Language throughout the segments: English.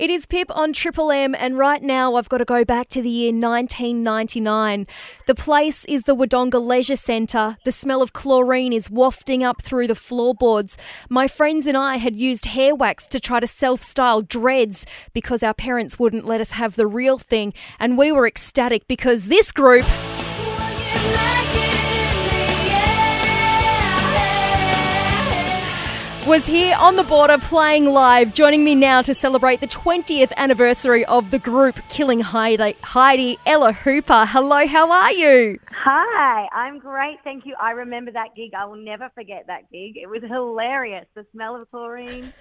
It is Pip on Triple M, and right now I've got to go back to the year 1999. The place is the Wodonga Leisure Centre. The smell of chlorine is wafting up through the floorboards. My friends and I had used hair wax to try to self-style dreads because our parents wouldn't let us have the real thing, and we were ecstatic because this group... was here on the border playing live. Joining me now to celebrate the 20th anniversary of the group Killing Heidi, Ella Hooper. Hello, how are you? Hi, I'm great, thank you. I remember that gig. I will never forget that gig. It was hilarious. The smell of chlorine.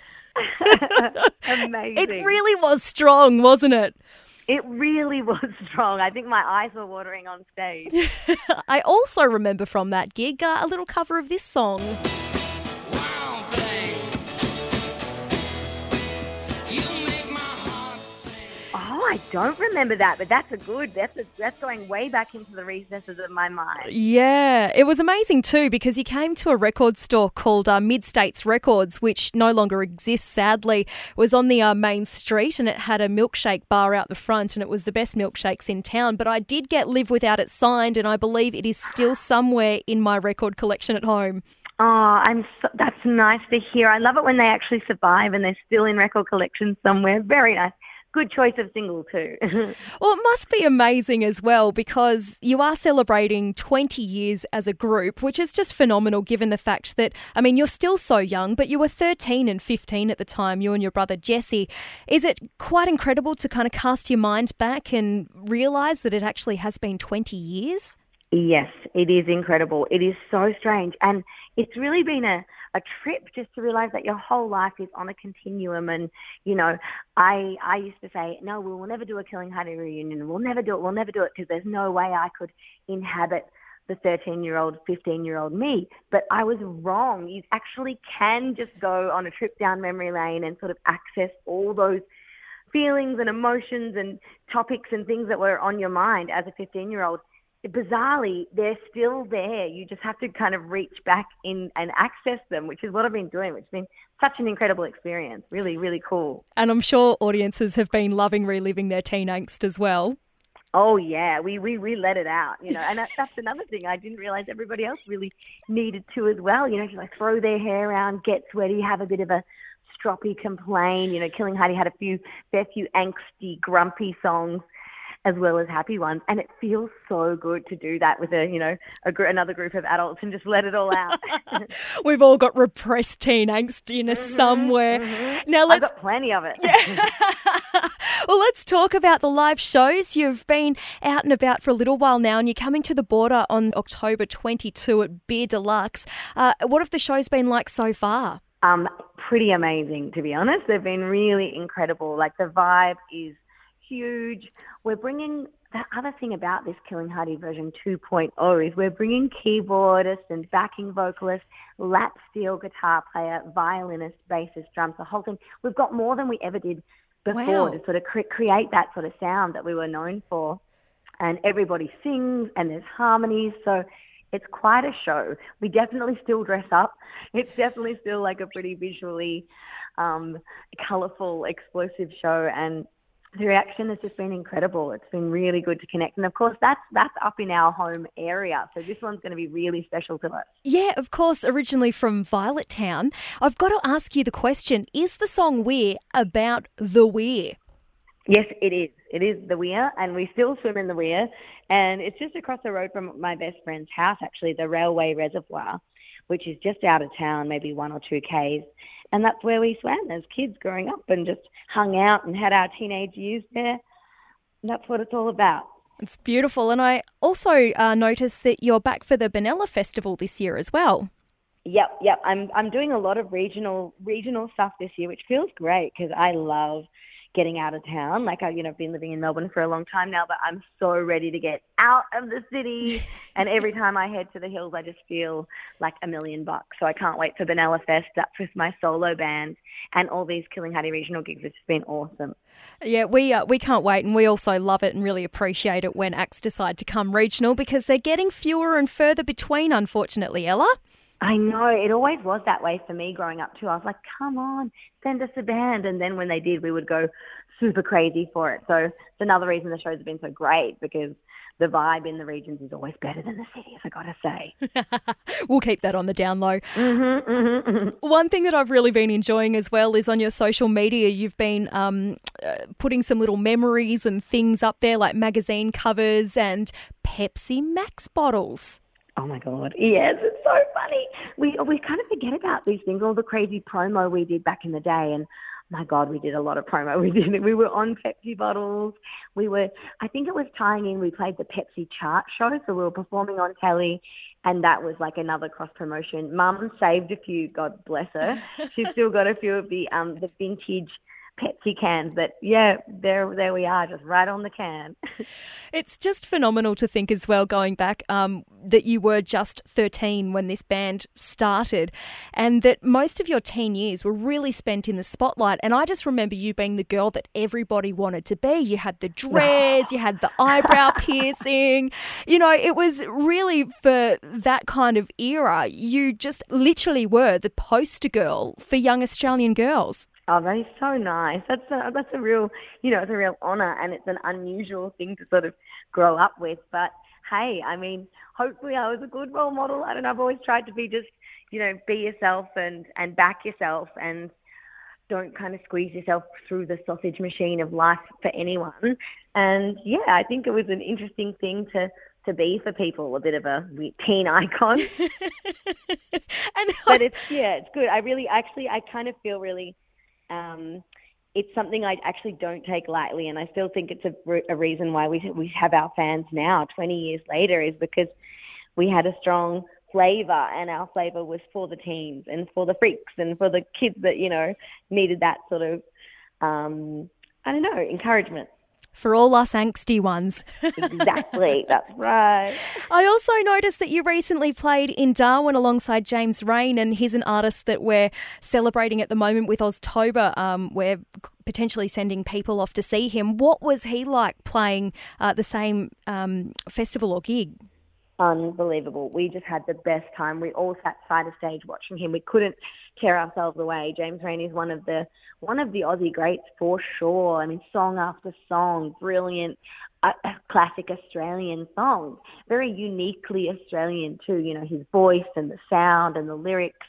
Amazing. It really was strong, wasn't it? It really was strong. I think my eyes were watering on stage. I also remember from that gig a little cover of this song. I don't remember that, but that's going way back into the recesses of my mind. Yeah, it was amazing too because you came to a record store called Mid-States Records, which no longer exists, sadly. It was on the main street and it had a milkshake bar out the front and it was the best milkshakes in town. But I did get Live Without It signed and I believe it is still somewhere in my record collection at home. Oh, that's nice to hear. I love it when they actually survive and they're still in record collections somewhere. Very nice. Good choice of single too. Well, it must be amazing as well because you are celebrating 20 years as a group, which is just phenomenal given the fact that, I mean, you're still so young, but you were 13 and 15 at the time, you and your brother Jesse. Is it quite incredible to kind of cast your mind back and realise that it actually has been 20 years? Yes, it is incredible. It is so strange. And it's really been a trip just to realise that your whole life is on a continuum. And, you know, I used to say, no, we'll never do a Killing Heidi reunion. We'll never do it because there's no way I could inhabit the 13-year-old, 15-year-old me. But I was wrong. You actually can just go on a trip down memory lane and sort of access all those feelings and emotions and topics and things that were on your mind as a 15-year-old. Bizarrely, they're still there. You just have to kind of reach back in and access them, which is what I've been doing, which has been such an incredible experience. Really, really cool. And I'm sure audiences have been loving reliving their teen angst as well. Oh, yeah. We let it out, you know. And that's another thing I didn't realise everybody else really needed to as well. You know, just like throw their hair around, get sweaty, have a bit of a stroppy complain. You know, Killing Heidi had a fair few angsty, grumpy songs, as well as happy ones, and it feels so good to do that with another group of adults and just let it all out. We've all got repressed teen angst in us somewhere. Mm-hmm. Now I've got plenty of it. Yeah. Well, let's talk about the live shows. You've been out and about for a little while now, and you're coming to the border on October 22 at Beer Deluxe. What have the shows been like so far? Pretty amazing, to be honest. They've been really incredible. Like the vibe is huge. We're bringing the other thing about this Killing Heidi version 2.0 is we're bringing keyboardists and backing vocalists, lap steel guitar player, violinist, bassist, drums, the whole thing. We've got more than we ever did before. Wow. To sort of create that sort of sound that we were known for. And everybody sings and there's harmonies. So it's quite a show. We definitely still dress up. It's definitely still like a pretty visually colourful, explosive show, and the reaction has just been incredible. It's been really good to connect. And, of course, that's up in our home area. So this one's going to be really special to us. Yeah, of course, originally from Violet Town. I've got to ask you the question, is the song Weir about the Weir? Yes, it is. It is the Weir, and we still swim in the Weir. And it's just across the road from my best friend's house, actually, the Railway Reservoir, which is just out of town, maybe 1 or 2 k's. And that's where we swam as kids growing up and just hung out and had our teenage years there. And that's what it's all about. It's beautiful. And I also noticed that you're back for the Benalla Festival this year as well. Yep. I'm doing a lot of regional stuff this year, which feels great because I love getting out of town. Like I've been living in Melbourne for a long time now, but I'm so ready to get out of the city. And every time I head to the hills, I just feel like $1 million. So I can't wait for Benalla Fest. That's with my solo band and all these Killing Heidi regional gigs, which has been awesome. Yeah, we can't wait. And we also love it and really appreciate it when acts decide to come regional because they're getting fewer and further between, unfortunately, Ella. I know. It always was that way for me growing up too. I was like, come on, send us a band. And then when they did, we would go super crazy for it. So it's another reason the shows have been so great, because the vibe in the regions is always better than the cities, I got to say. We'll keep that on the down low. Mm-hmm, mm-hmm, mm-hmm. One thing that I've really been enjoying as well is on your social media, you've been putting some little memories and things up there, like magazine covers and Pepsi Max bottles. Oh, my God. Yes, it's so funny. We kind of forget about these things, all the crazy promo we did back in the day. And my God, we did a lot of promo. We were on Pepsi bottles. We were, I think it was tying in, we played the Pepsi chart show, so we were performing on telly, and that was like another cross promotion. Mum saved a few, God bless her. She's still got a few of the vintage Pepsi cans, but yeah, there we are, just right on the can. It's just phenomenal to think as well, going back, that you were just 13 when this band started, and that most of your teen years were really spent in the spotlight. And I just remember you being the girl that everybody wanted to be. You had the dreads, you had the eyebrow piercing. You know, it was really, for that kind of era, you just literally were the poster girl for young Australian girls. Oh, that is so nice. That's a real, you know, it's a real honour, and it's an unusual thing to sort of grow up with. But hey, I mean, hopefully I was a good role model. I don't know. I've always tried to be just, you know, be yourself and back yourself, and don't kind of squeeze yourself through the sausage machine of life for anyone. And yeah, I think it was an interesting thing to be for people, a bit of a teen icon. But it's good. I kind of feel really. It's something I actually don't take lightly, and I still think it's a reason why we have our fans now, 20 years later, is because we had a strong flavour, and our flavour was for the teens and for the freaks and for the kids that, you know, needed that sort of, encouragement. For all us angsty ones. Exactly, that's right. I also noticed that you recently played in Darwin alongside James Reyne, and he's an artist that we're celebrating at the moment with Oztober. We're potentially sending people off to see him. What was he like playing the same festival or gig? Unbelievable. We just had the best time. We all sat side of stage watching him. We couldn't tear ourselves away. James Reyne is one of the Aussie greats for sure. I mean, song after song, brilliant, classic Australian songs, very uniquely Australian too, you know, his voice and the sound and the lyrics.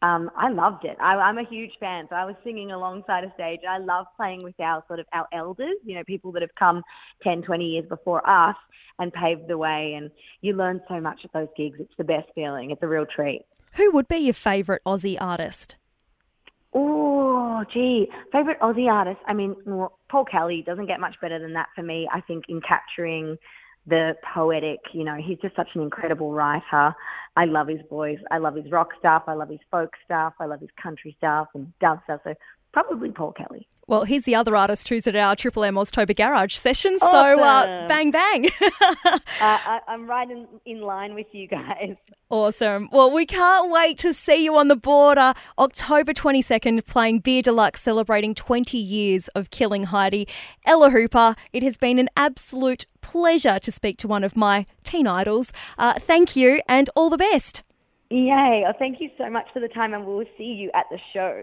I loved it. I'm a huge fan, so I was singing alongside a stage. I love playing with our elders, you know, people that have come 10, 20 years before us and paved the way. And you learn so much at those gigs. It's the best feeling. It's a real treat. Who would be your favourite Aussie artist? Oh, gee, favourite Aussie artist. I mean, Paul Kelly doesn't get much better than that for me, I think, in capturing the poetic, you know, he's just such an incredible writer. I love his voice. I love his rock stuff. I love his folk stuff. I love his country stuff and dub stuff. So probably Paul Kelly. Well, he's the other artist who's at our Triple M Oztober Garage session. Awesome. So bang, bang. I'm right in line with you guys. Awesome. Well, we can't wait to see you on the border October 22nd playing Beer Deluxe, celebrating 20 years of Killing Heidi. Ella Hooper, it has been an absolute pleasure to speak to one of my teen idols. Thank you and all the best. Yay. Oh, thank you so much for the time, and we'll see you at the show.